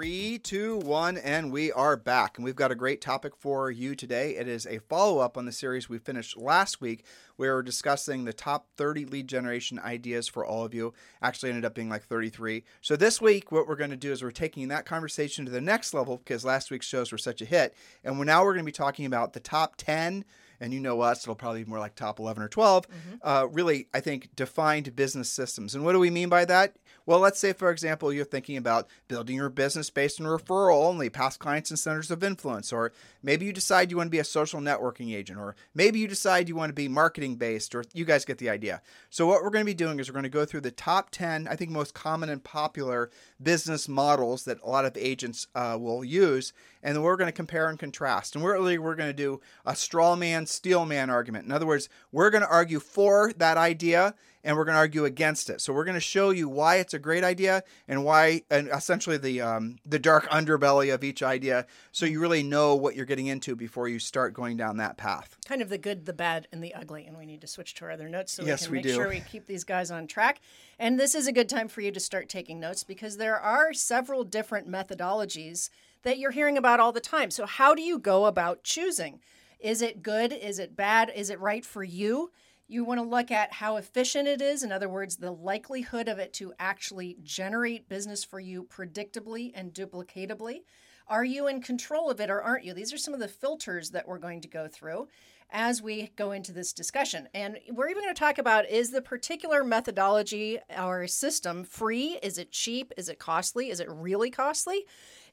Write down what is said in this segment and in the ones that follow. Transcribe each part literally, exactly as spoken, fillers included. Three, two, one, and we are back. And we've got a great topic for you today. It is a follow-up on the series we finished last week, where we were discussing the top thirty lead generation ideas for all of you. Actually ended up being like thirty-three. So this week, what we're going to do is we're taking that conversation to the next level, because last week's shows were such a hit. And we're now we're going to be talking about the top ten. And you know us, it'll probably be more like top eleven or twelve, mm-hmm. uh, really, I think, defined business systems. And what do we mean by that? Well, let's say, for example, you're thinking about building your business based on referral only, past clients and centers of influence, or maybe you decide you want to be a social networking agent, or maybe you decide you want to be marketing-based, or you guys get the idea. So what we're going to be doing is we're going to go through the top ten, I think, most common and popular business models that a lot of agents uh, will use, and then we're going to compare and contrast. And we're really, we're going to do a straw man steel man argument. In other words, we're going to argue for that idea and we're going to argue against it. So we're going to show you why it's a great idea and why, and essentially the um, the dark underbelly of each idea, so you really know what you're getting into before you start going down that path. Kind of the good, the bad, and the ugly. And we need to switch to our other notes so yes, we can we make do. sure we keep these guys on track. And this is a good time for you to start taking notes, because there are several different methodologies that you're hearing about all the time. So how do you go about choosing? Is it good? Is it bad? Is it right for you? You want to look at how efficient it is. In other words, the likelihood of it to actually generate business for you predictably and duplicatably. Are you in control of it or aren't you? These are some of the filters that we're going to go through as we go into this discussion. And we're even going to talk about, is the particular methodology or system free? Is it cheap? Is it costly? Is it really costly?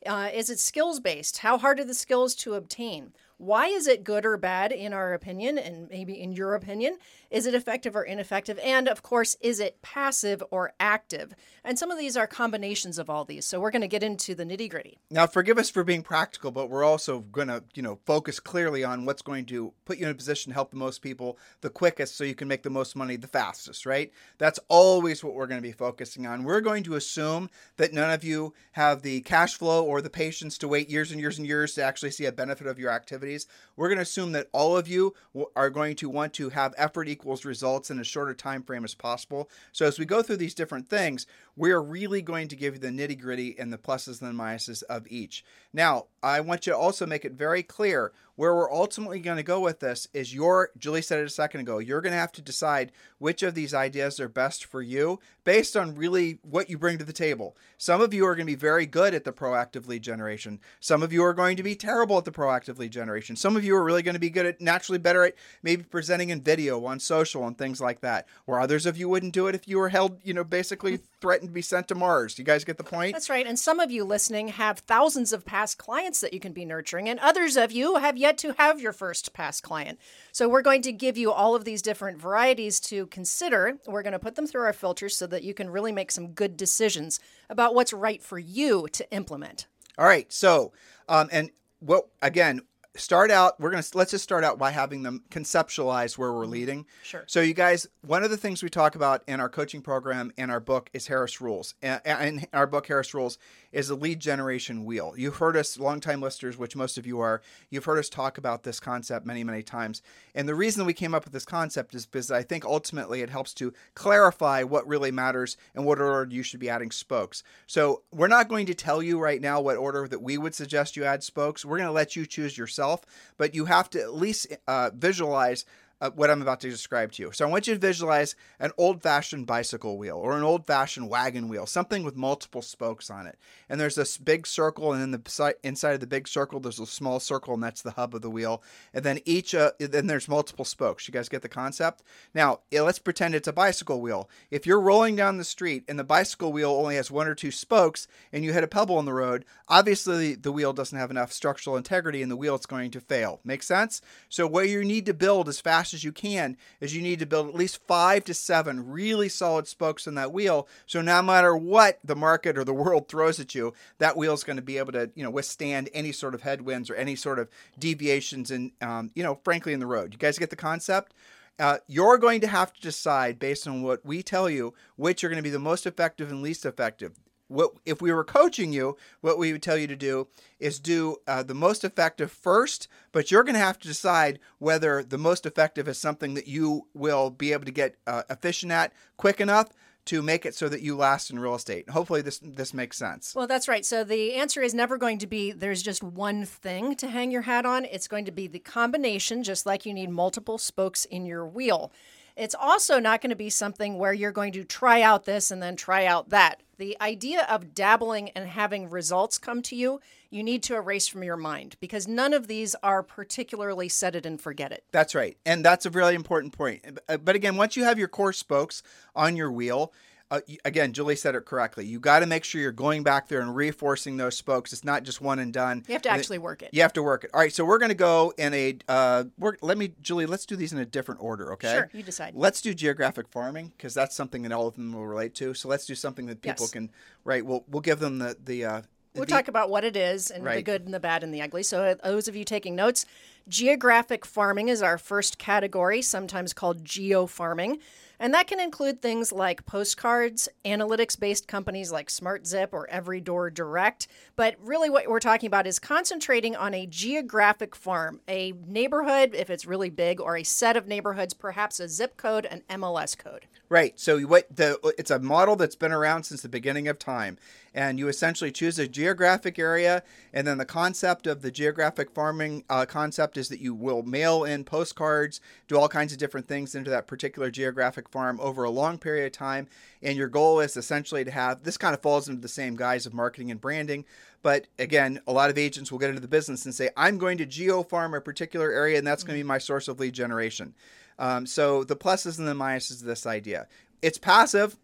Uh, is it skills-based? How hard are the skills to obtain? Why is it good or bad in our opinion, and maybe in your opinion? Is it effective or ineffective? And of course, is it passive or active? And some of these are combinations of all these. So we're going to get into the nitty-gritty. Now, forgive us for being practical, but we're also going to, you know, focus clearly on what's going to put you in a position to help the most people the quickest, so you can make the most money the fastest, right? That's always what we're going to be focusing on. We're going to assume that none of you have the cash flow or the patience to wait years and years and years to actually see a benefit of your activity. We're going to assume that all of you are going to want to have effort equals results in as short a time frame as possible. So as we go through these different things, we're really going to give you the nitty gritty and the pluses and the minuses of each. Now, I want you to also make it very clear where we're ultimately going to go with this is your, Julie said it a second ago, you're going to have to decide which of these ideas are best for you based on really what you bring to the table. Some of you are going to be very good at the proactive lead generation. Some of you are going to be terrible at the proactive lead generation. Some of you are really going to be good at, naturally better at maybe presenting in video on social and things like that. Or others of you wouldn't do it if you were held, you know, basically threatened to be sent to Mars. You guys get the point? That's right. And some of you listening have thousands of past clients that you can be nurturing, and others of you have yet to have your first past client. So we're going to give you all of these different varieties to consider. We're going to put them through our filters so that you can really make some good decisions about what's right for you to implement. All right. So, um, and what, again, start out, we're going to, let's just start out by having them conceptualize where we're leading. Sure. So you guys, one of the things we talk about in our coaching program and our book is Harris Rules. And our book, Harris Rules, is a lead generation wheel. You've heard us, longtime listeners, which most of you are, you've heard us talk about this concept many, many times. And the reason we came up with this concept is because I think ultimately it helps to clarify what really matters and what order you should be adding spokes. So we're not going to tell you right now what order that we would suggest you add spokes. We're going to let you choose yourself. But you have to at least uh, visualize uh, what I'm about to describe to you. So I want you to visualize an old-fashioned bicycle wheel or an old-fashioned wagon wheel, something with multiple spokes on it. And there's this big circle, and then the inside of the big circle, there's a small circle, and that's the hub of the wheel. And then each, uh, then there's multiple spokes. You guys get the concept? Now, let's pretend it's a bicycle wheel. If you're rolling down the street and the bicycle wheel only has one or two spokes, and you hit a pebble on the road, obviously the wheel doesn't have enough structural integrity, and the wheel's going to fail. Make sense? So what you need to build is fast fast as you can is you need to build at least five to seven really solid spokes in that wheel. So no matter what the market or the world throws at you, that wheel is going to be able to, you know, withstand any sort of headwinds or any sort of deviations in, um, you know, frankly, in the road. You guys get the concept? Uh, you're going to have to decide based on what we tell you, which are going to be the most effective and least effective. What, if we were coaching you, what we would tell you to do is do uh, the most effective first, but you're going to have to decide whether the most effective is something that you will be able to get uh, efficient at quick enough to make it so that you last in real estate. Hopefully this this makes sense. Well, that's right. So the answer is never going to be there's just one thing to hang your hat on. It's going to be the combination, just like you need multiple spokes in your wheel. It's also not going to be something where you're going to try out this and then try out that. The idea of dabbling and having results come to you, you need to erase from your mind because none of these are particularly set it and forget it. That's right. And that's a really important point. But again, once you have your core spokes on your wheel, uh, again, Julie said it correctly. You got to make sure you're going back there and reinforcing those spokes. It's not just one and done. You have to actually work it. You have to work it. All right. So we're going to go in a, uh, we're, let me, Julie, let's do these in a different order. Okay. Sure. You decide. Let's do geographic farming because that's something that all of them will relate to. So let's do something that people yes. can, right. We'll, we'll give them the, the, uh, We'll talk about what it is and right. the good and the bad and the ugly. So those of you taking notes, geographic farming is our first category, sometimes called geo-farming. And that can include things like postcards, analytics-based companies like SmartZip or Every Door Direct. But really what we're talking about is concentrating on a geographic farm, a neighborhood, if it's really big, or a set of neighborhoods, perhaps a zip code, an M L S code. Right. So what the it's a model that's been around since the beginning of time. And you essentially choose a geographic area. And then the concept of the geographic farming uh, concept is that you will mail in postcards, do all kinds of different things into that particular geographic farm over a long period of time. And your goal is essentially to have, this kind of falls into the same guise of marketing and branding. But again, a lot of agents will get into the business and say, I'm going to geo farm a particular area, and that's going to be my source of lead generation. Um, so the pluses and the minuses of this idea. It's passive.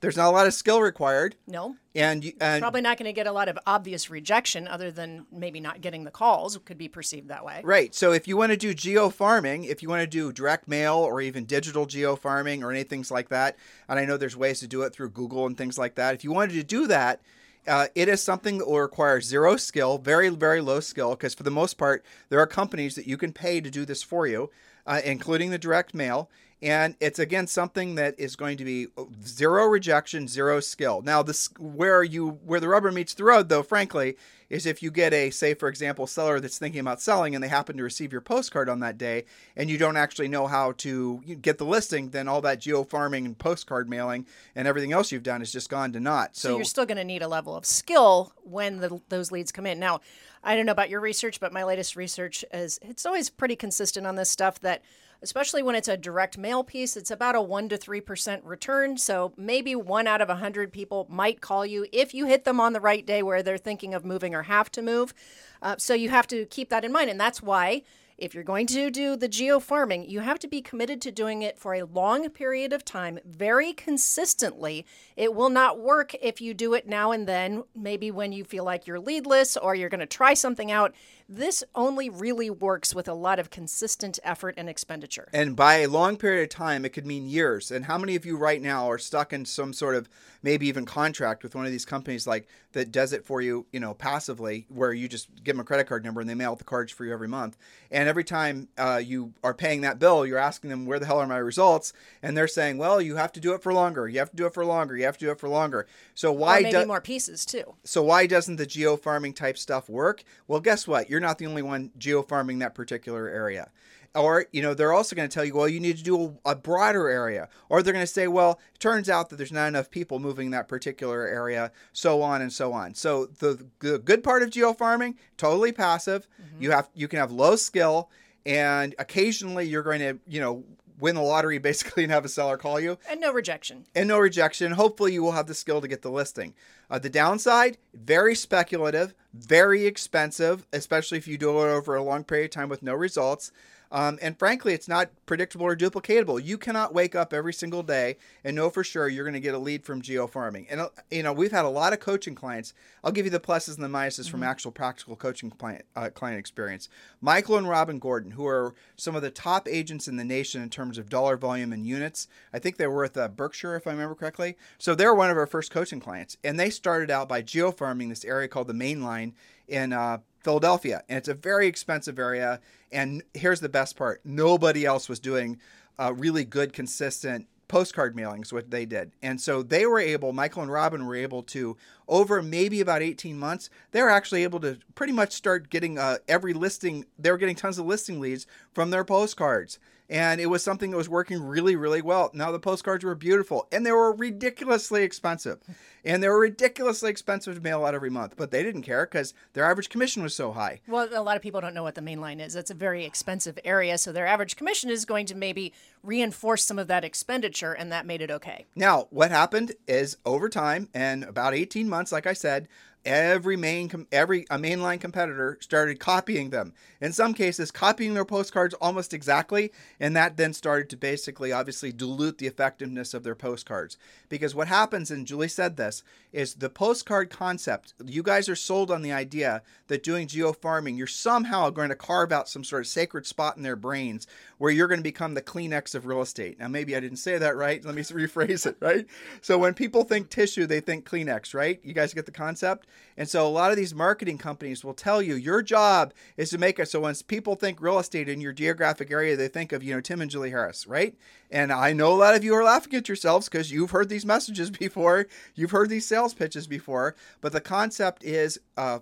There's not a lot of skill required. No. And, you, and probably not going to get a lot of obvious rejection other than maybe not getting the calls. It could be perceived that way. Right. So if you want to do geo-farming, if you want to do direct mail or even digital geo-farming or anything like that, and I know there's ways to do it through Google and things like that. If you wanted to do that, Uh, it is something that will require zero skill, very, very low skill, because for the most part, there are companies that you can pay to do this for you, uh, including the direct mail. And it's, again, something that is going to be zero rejection, zero skill. Now, this where you where the rubber meets the road, though, frankly, is if you get a, say, for example, seller that's thinking about selling and they happen to receive your postcard on that day and you don't actually know how to get the listing, then all that geo-farming and postcard mailing and everything else you've done is just gone to naught. So, so you're still going to need a level of skill when the, those leads come in. Now, I don't know about your research, but my latest research is it's always pretty consistent on this stuff that especially when it's a direct mail piece, it's about a one to three percent return. So maybe one out of one hundred people might call you if you hit them on the right day where they're thinking of moving or have to move. Uh, so you have to keep that in mind. And that's why if you're going to do the geo-farming, you have to be committed to doing it for a long period of time, very consistently. It will not work if you do it now and then, maybe when you feel like you're leadless or you're going to try something out. This only really works with a lot of consistent effort and expenditure. And by a long period of time, it could mean years. And how many of you right now are stuck in some sort of maybe even contract with one of these companies like that does it for you, you know, passively, where you just give them a credit card number and they mail out the cards for you every month. And every time uh, you are paying that bill, you're asking them, where the hell are my results? And they're saying, well, you have to do it for longer. You have to do it for longer. You have to do it for longer. So why or maybe do- more pieces too. So why doesn't the geo-farming type stuff work? Well, guess what? You're not the only one geo-farming that particular area. Or, you know, they're also going to tell you, well, you need to do a, a broader area. Or they're going to say, well, it turns out that there's not enough people moving that particular area, so on and so on. So the, the good part of geo-farming, totally passive. Mm-hmm. You have you can have low skill, and occasionally you're going to, you know, win the lottery basically and have a seller call you. And no rejection. And no rejection. Hopefully you will have the skill to get the listing. Uh, the downside, very speculative, very expensive, especially if you do it over a long period of time with no results. Um, and frankly, it's not predictable or duplicatable. You cannot wake up every single day and know for sure you're going to get a lead from geofarming. And, you know, we've had a lot of coaching clients. I'll give you the pluses and the minuses mm-hmm. from actual practical coaching client, uh, client experience. Michael and Robin Gordon, who are some of the top agents in the nation in terms of dollar volume and units. I think they were at the Berkshire, if I remember correctly. So they're one of our first coaching clients. And they started out by geofarming this area called the Mainline in uh, Philadelphia. And it's a very expensive area. And here's the best part. Nobody else was doing uh, really good, consistent postcard mailings, what they did. And so they were able, Michael and Robin were able to, over maybe about eighteen months, they were actually able to pretty much start getting uh, every listing. They were getting tons of listing leads from their postcards. And it was something that was working really, really well. Now the postcards were beautiful and they were ridiculously expensive and they were ridiculously expensive to mail out every month, but they didn't care because their average commission was so high. Well, a lot of people don't know what the Mainline is. It's a very expensive area. So their average commission is going to maybe reinforce some of that expenditure, and that made it okay. Now what happened is over time and about eighteen months, like I said, Every main, every a mainline competitor started copying them. In some cases, copying their postcards almost exactly, and that then started to basically, obviously, dilute the effectiveness of their postcards. Because what happens, and Julie said this, is the postcard concept. You guys are sold on the idea that doing geofarming, you're somehow going to carve out some sort of sacred spot in their brains where you're going to become the Kleenex of real estate. Now, maybe I didn't say that right. Let me rephrase it. Right. So when people think tissue, they think Kleenex. Right. You guys get the concept. And so a lot of these marketing companies will tell you your job is to make it so when people think real estate in your geographic area, they think of, you know, Tim and Julie Harris, right? And I know a lot of you are laughing at yourselves because you've heard these messages before. You've heard these sales pitches before. But the concept is uh,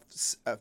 uh,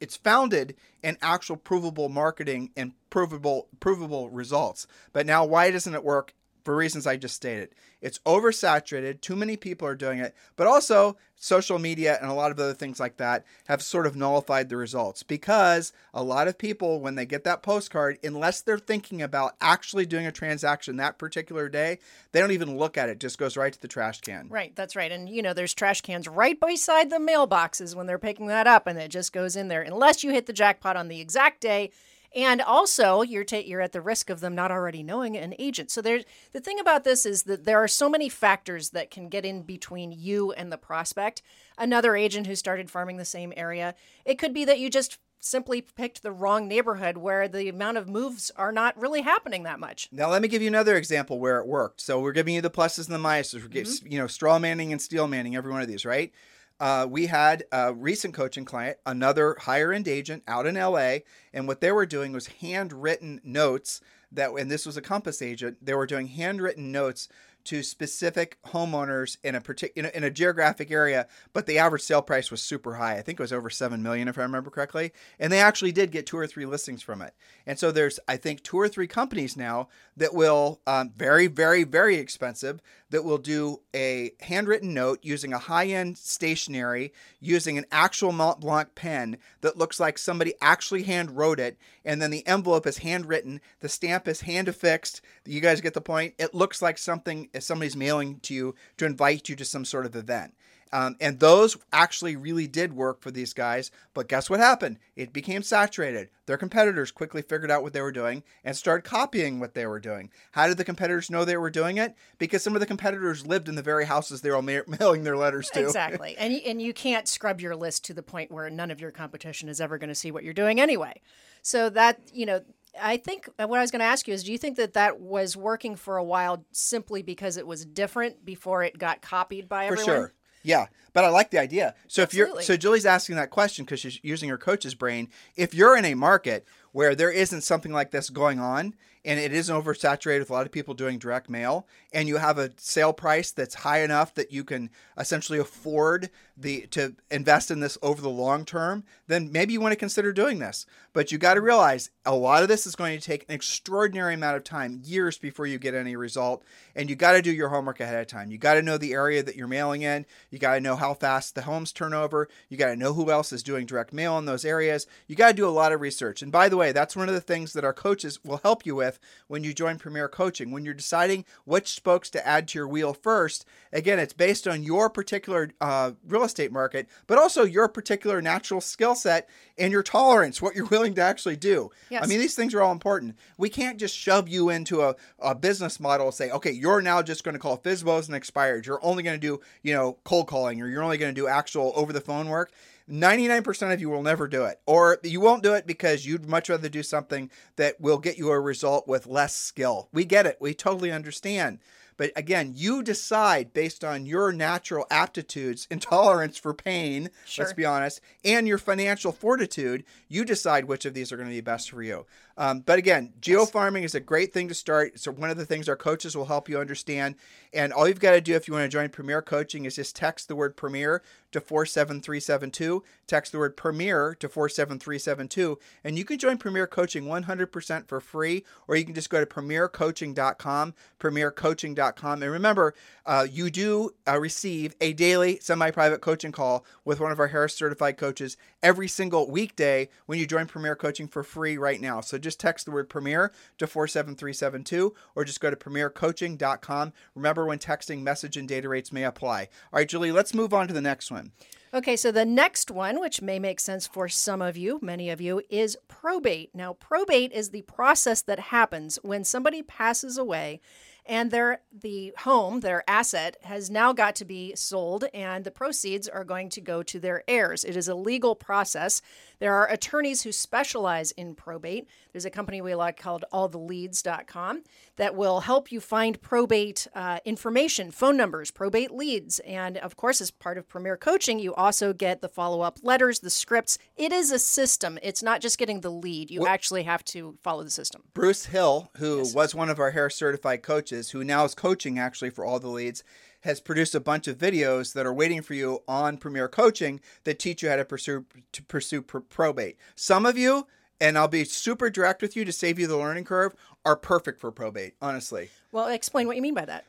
it's founded in actual provable marketing and provable, provable results. But now why doesn't it work? For reasons I just stated. It's oversaturated. Too many people are doing it. But also social media and a lot of other things like that have sort of nullified the results because a lot of people, when they get that postcard, unless they're thinking about actually doing a transaction that particular day, they don't even look at it. It just goes right to the trash can. Right. That's right. And, you know, there's trash cans right beside the mailboxes when they're picking that up, and it just goes in there unless you hit the jackpot on the exact day. And also, you're ta- you're at the risk of them not already knowing an agent. So there's, the thing about this is that there are so many factors that can get in between you and the prospect. Another agent who started farming the same area. It could be that you just simply picked the wrong neighborhood where the amount of moves are not really happening that much. Now, let me give you another example where it worked. So we're giving you the pluses and the minuses. We're mm-hmm. give, you know, straw manning and steel manning, every one of these, right? Uh, we had a recent coaching client, another higher end agent out in L A. And what they were doing was handwritten notes that, and this was a Compass agent, they were doing handwritten notes to specific homeowners in a particular, in, in a geographic area, but the average sale price was super high. I think it was over seven million, if I remember correctly. And they actually did get two or three listings from it. And so there's, I think, two or three companies now that will, um, very, very, very expensive, that will do a handwritten note using a high-end stationery, using an actual Mont Blanc pen that looks like somebody actually hand wrote it. And then the envelope is handwritten. The stamp is hand affixed. You guys get the point. It looks like something if somebody's mailing to you to invite you to some sort of event. Um, and those actually really did work for these guys. But guess what happened? It became saturated. Their competitors quickly figured out what they were doing and started copying what they were doing. How did the competitors know they were doing it? Because some of the competitors lived in the very houses they were mailing their letters to. Exactly. And, and you can't scrub your list to the point where none of your competition is ever going to see what you're doing anyway. So that, you know, I think what I was going to ask you is, do you think that that was working for a while simply because it was different before it got copied by everyone? For sure. Yeah, but I like the idea. So Absolutely. if you're, so Julie's asking that question because she's using her coach's brain. If you're in a market where there isn't something like this going on, and it isn't oversaturated with a lot of people doing direct mail, and you have a sale price that's high enough that you can essentially afford the to invest in this over the long term, then maybe you want to consider doing this. But you got to realize a lot of this is going to take an extraordinary amount of time, years before you get any result. And you got to do your homework ahead of time. You got to know the area that you're mailing in. You got to know how how fast the homes turn over. You got to know who else is doing direct mail in those areas. You got to do a lot of research. And by the way, that's one of the things that our coaches will help you with when you join Premier Coaching. When you're deciding which spokes to add to your wheel first, again, it's based on your particular uh, real estate market, but also your particular natural skill set and your tolerance, what you're willing to actually do. Yes. I mean, these things are all important. We can't just shove you into a, a business model and say, okay, you're now just going to call F S B Os and expireds. You're only going to do, you know, cold calling, or you're only going to do actual over-the-phone work. ninety-nine percent of you will never do it, or you won't do it because you'd much rather do something that will get you a result with less skill. We get it. We totally understand. But again, you decide based on your natural aptitudes and tolerance for pain, sure. Let's be honest, and your financial fortitude. You decide which of these are going to be best for you. Um, but again, geofarming yes. is a great thing to start. So one of the things our coaches will help you understand. And all you've got to do if you want to join Premier Coaching is just text the word Premier to four seven three seven two. Text the word Premier to four seven three seven two. And you can join Premier Coaching one hundred percent for free, or you can just go to premier coaching dot com, premier coaching dot com. And remember, uh, you do uh, receive a daily semi-private coaching call with one of our Harris certified coaches every single weekday when you join Premier Coaching for free right now. So just text the word Premier to four seven three seven two, or just go to premier coaching dot com. Remember, when texting, message and data rates may apply. All right, Julie, let's move on to the next one. Okay, so the next one, which may make sense for some of you, many of you, is probate. Now, probate is the process that happens when somebody passes away and their the home, their asset, has now got to be sold, and the proceeds are going to go to their heirs. It is a legal process. There are attorneys who specialize in probate. There's a company we like called all the leads dot com that will help you find probate uh, information, phone numbers, probate leads. And of course, as part of Premier Coaching, you also get the follow-up letters, the scripts. It is a system. It's not just getting the lead. You well, actually have to follow the system. Bruce Hill, who yes. was one of our Harris certified coaches, who now is coaching actually for All the Leads, has produced a bunch of videos that are waiting for you on Premier Coaching that teach you how to pursue to pursue pr- probate. Some of you, and I'll be super direct with you to save you the learning curve, are perfect for probate, honestly. Well, explain what you mean by that.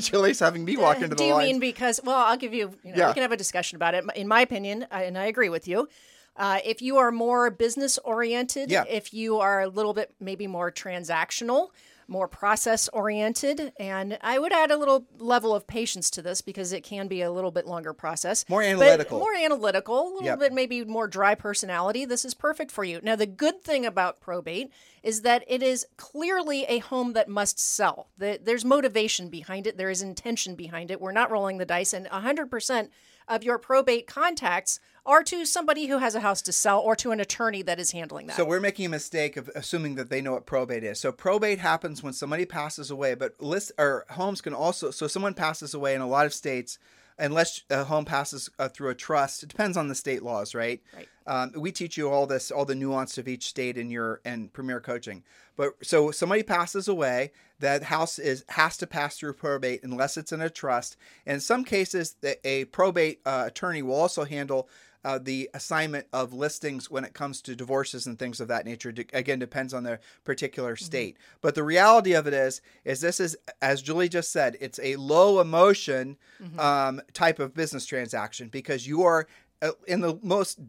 Julie's having me walk into the lines. Do you mean because, well, I'll give you, you know, yeah. we can have a discussion about it. In my opinion, and I agree with you, Uh, if you are more business-oriented, yeah. if you are a little bit maybe more transactional, more process-oriented, and I would add a little level of patience to this because it can be a little bit longer process. More analytical. But more analytical, a little yep. bit maybe more dry personality. This is perfect for you. Now, the good thing about probate is that it is clearly a home that must sell. The, there's motivation behind it. There is intention behind it. We're not rolling the dice, and one hundred percent of your probate contacts are to somebody who has a house to sell or to an attorney that is handling that. So we're making a mistake of assuming that they know what probate is. So probate happens when somebody passes away, but list or homes can also, so someone passes away in a lot of states, unless a home passes uh, through a trust. It depends on the state laws, right? Right. Um, we teach you all this, all the nuance of each state in your and Premier Coaching. But so somebody passes away, that house is has to pass through probate unless it's in a trust. And in some cases, the, a probate uh, attorney will also handle Uh, the assignment of listings when it comes to divorces and things of that nature. De- again, depends on their particular state. Mm-hmm. But the reality of it is, is this is, as Julie just said, it's a low emotion mm-hmm. um, type of business transaction, because you are uh, in the most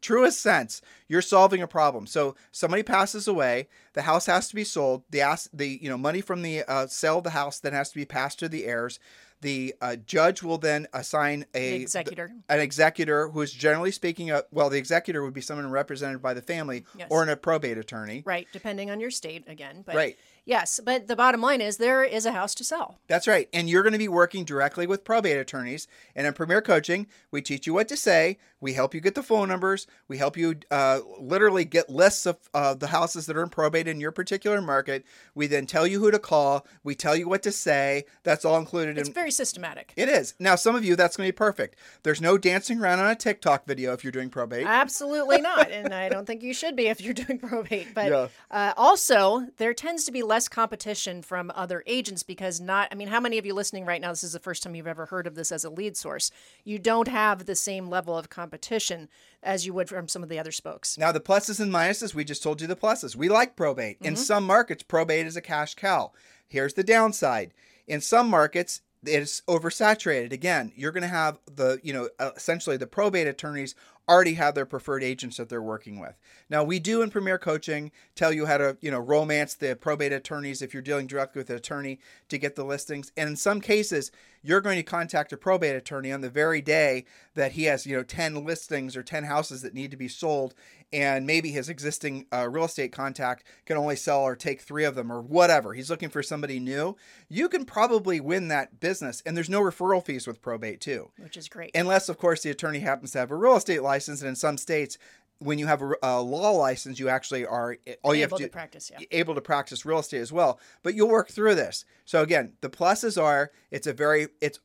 truest sense, you're solving a problem. So somebody passes away, the house has to be sold, the ass, the you know money from the uh, sale of the house then has to be passed to the heirs. The uh, judge will then assign a an executor, th- an executor who is generally speaking, a, well, the executor would be someone represented by the family yes. or an a probate attorney. Right, depending on your state again. But right. Yes, but the bottom line is there is a house to sell. That's right. And you're going to be working directly with probate attorneys. And in Premier Coaching, we teach you what to say. We help you get the phone numbers. We help you uh, literally get lists of uh, the houses that are in probate in your particular market. We then tell you who to call. We tell you what to say. That's all included. It's in... very systematic. It is. Now, some of you, that's going to be perfect. There's no dancing around on a TikTok video if you're doing probate. Absolutely not. And I don't think you should be if you're doing probate. But yeah. uh, also, there tends to be less competition from other agents because not, I mean, how many of you listening right now, this is the first time you've ever heard of this as a lead source. You don't have the same level of competition as you would from some of the other spokes. Now, the pluses and minuses, we just told you the pluses. We like probate. Mm-hmm. In some markets, probate is a cash cow. Here's the downside. In some markets, it's oversaturated. Again, you're going to have the, you know, essentially the probate attorneys already have their preferred agents that they're working with. Now, we do in Premier Coaching tell you how to, you know, romance the probate attorneys if you're dealing directly with an attorney to get the listings. And in some cases, you're going to contact a probate attorney on the very day that he has, you know, ten listings or ten houses that need to be sold. And maybe his existing uh, real estate contact can only sell or take three of them or whatever. He's looking for somebody new. You can probably win that business. And there's no referral fees with probate too. Which is great. Unless, of course, the attorney happens to have a real estate license. And in some states, when you have a, a law license, you actually are all you have to, to practice, yeah. able to practice real estate as well. But you'll work through this. So again, the pluses are it's a very it's.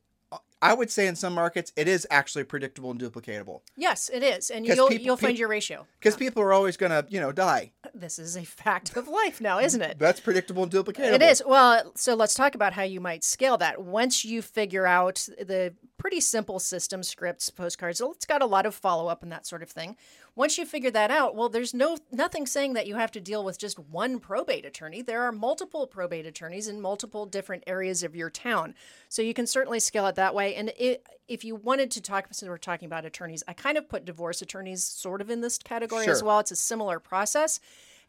I would say in some markets, it is actually predictable and duplicatable. Yes, it is. And you'll, people, you'll find pe- your ratio. Because yeah. people are always going to, you know, die. This is a fact of life now, isn't it? That's predictable and duplicatable. It is. Well, so let's talk about how you might scale that. Once you figure out the pretty simple system, scripts, postcards, it's got a lot of follow-up and that sort of thing. Once you figure that out, well, there's no nothing saying that you have to deal with just one probate attorney. There are multiple probate attorneys in multiple different areas of your town. So you can certainly scale it that way. And it, if you wanted to talk, since we're talking about attorneys, I kind of put divorce attorneys sort of in this category sure. as well. It's a similar process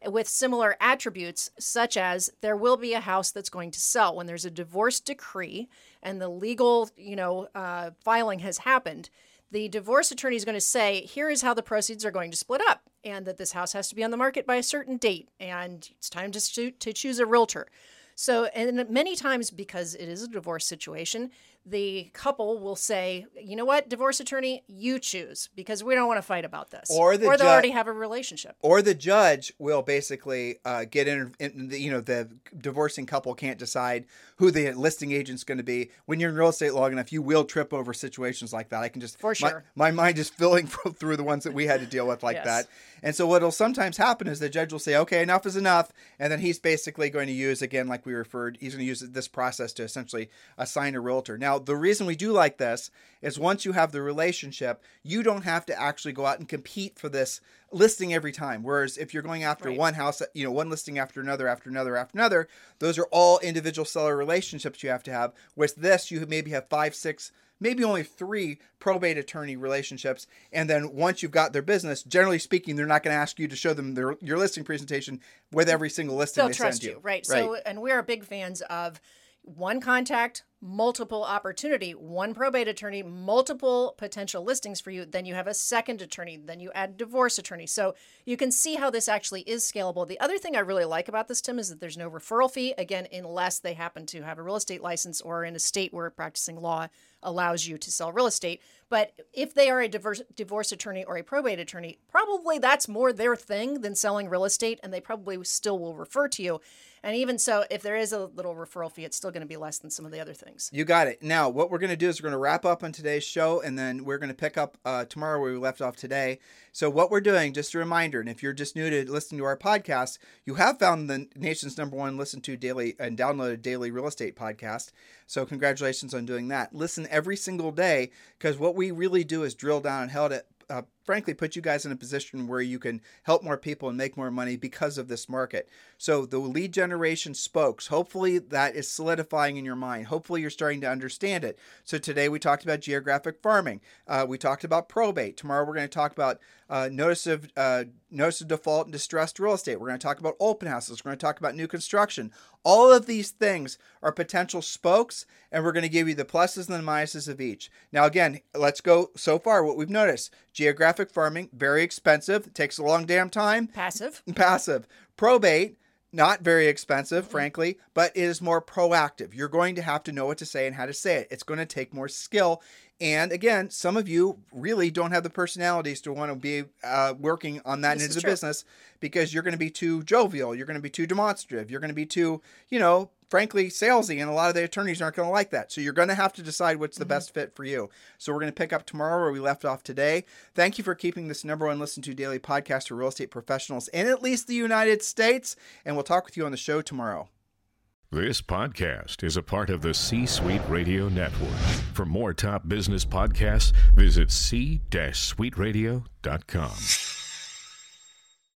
with similar attributes, such as there will be a house that's going to sell when there's a divorce decree and the legal, you know, uh, filing has happened. The divorce attorney is going to say, here is how the proceeds are going to split up and that this house has to be on the market by a certain date. And it's time to, to choose a realtor. So, and many times, because it is a divorce situation, the couple will say, you know what, divorce attorney, you choose, because we don't want to fight about this. Or, the or they'll ju- already have a relationship. Or the judge will basically uh, get in, in the, you know, the divorcing couple can't decide who the listing agent's going to be. When you're in real estate long enough, you will trip over situations like that. I can just, For sure. my, my mind is filling through the ones that we had to deal with like yes. that. And so what will sometimes happen is the judge will say, okay, enough is enough. And then he's basically going to use, again, like we referred, he's going to use this process to essentially assign a realtor. Now, the reason we do like this is once you have the relationship, you don't have to actually go out and compete for this listing every time. Whereas if you're going after right. one house, you know, one listing after another, after another, after another, those are all individual seller relationships you have to have. With this, you maybe have five, six, maybe only three probate attorney relationships. And then once you've got their business, generally speaking, they're not going to ask you to show them their, your listing presentation with every single listing They'll they trust send you. you. Right. right. So, and we are big fans of one contact, multiple opportunity, one probate attorney, multiple potential listings for you. Then you have a second attorney, then you add divorce attorney. So you can see how this actually is scalable. The other thing I really like about this, Tim, is that there's no referral fee, again, unless they happen to have a real estate license or in a state where practicing law allows you to sell real estate. But if they are a diverse, divorce attorney or a probate attorney, probably that's more their thing than selling real estate, and they probably still will refer to you. And even so, if there is a little referral fee, it's still going to be less than some of the other things. You got it. Now, what we're going to do is we're going to wrap up on today's show, and then we're going to pick up uh, tomorrow where we left off today. So what we're doing, just a reminder, and if you're just new to listening to our podcast, you have found the nation's number one listened to daily and downloaded daily real estate podcast. So congratulations on doing that. Listen every single day, because what we really do is drill down and how to Uh, frankly, put you guys in a position where you can help more people and make more money because of this market. So the lead generation spokes, hopefully that is solidifying in your mind. Hopefully you're starting to understand it. So today we talked about geographic farming. Uh, we talked about probate. Tomorrow we're going to talk about uh, notice of uh, notice of default and distressed real estate. We're going to talk about open houses. We're going to talk about new construction. All of these things are potential spokes, and we're going to give you the pluses and the minuses of each. Now, again, let's go so far what we've noticed. Geographic farming, very expensive. It takes a long damn time. Passive. Passive. Probate, not very expensive, frankly, but it is more proactive. You're going to have to know what to say and how to say it. It's going to take more skill. And again, some of you really don't have the personalities to want to be uh, working on that into the business, because you're going to be too jovial. You're going to be too demonstrative. You're going to be too, you know, frankly, salesy, and a lot of the attorneys aren't going to like that. So you're going to have to decide what's the mm-hmm. best fit for you. So we're going to pick up tomorrow where we left off today. Thank you for keeping this number one listened to daily podcast for real estate professionals in at least the United States. And we'll talk with you on the show tomorrow. This podcast is a part of the C-Suite Radio Network. For more top business podcasts, visit c suite radio dot com.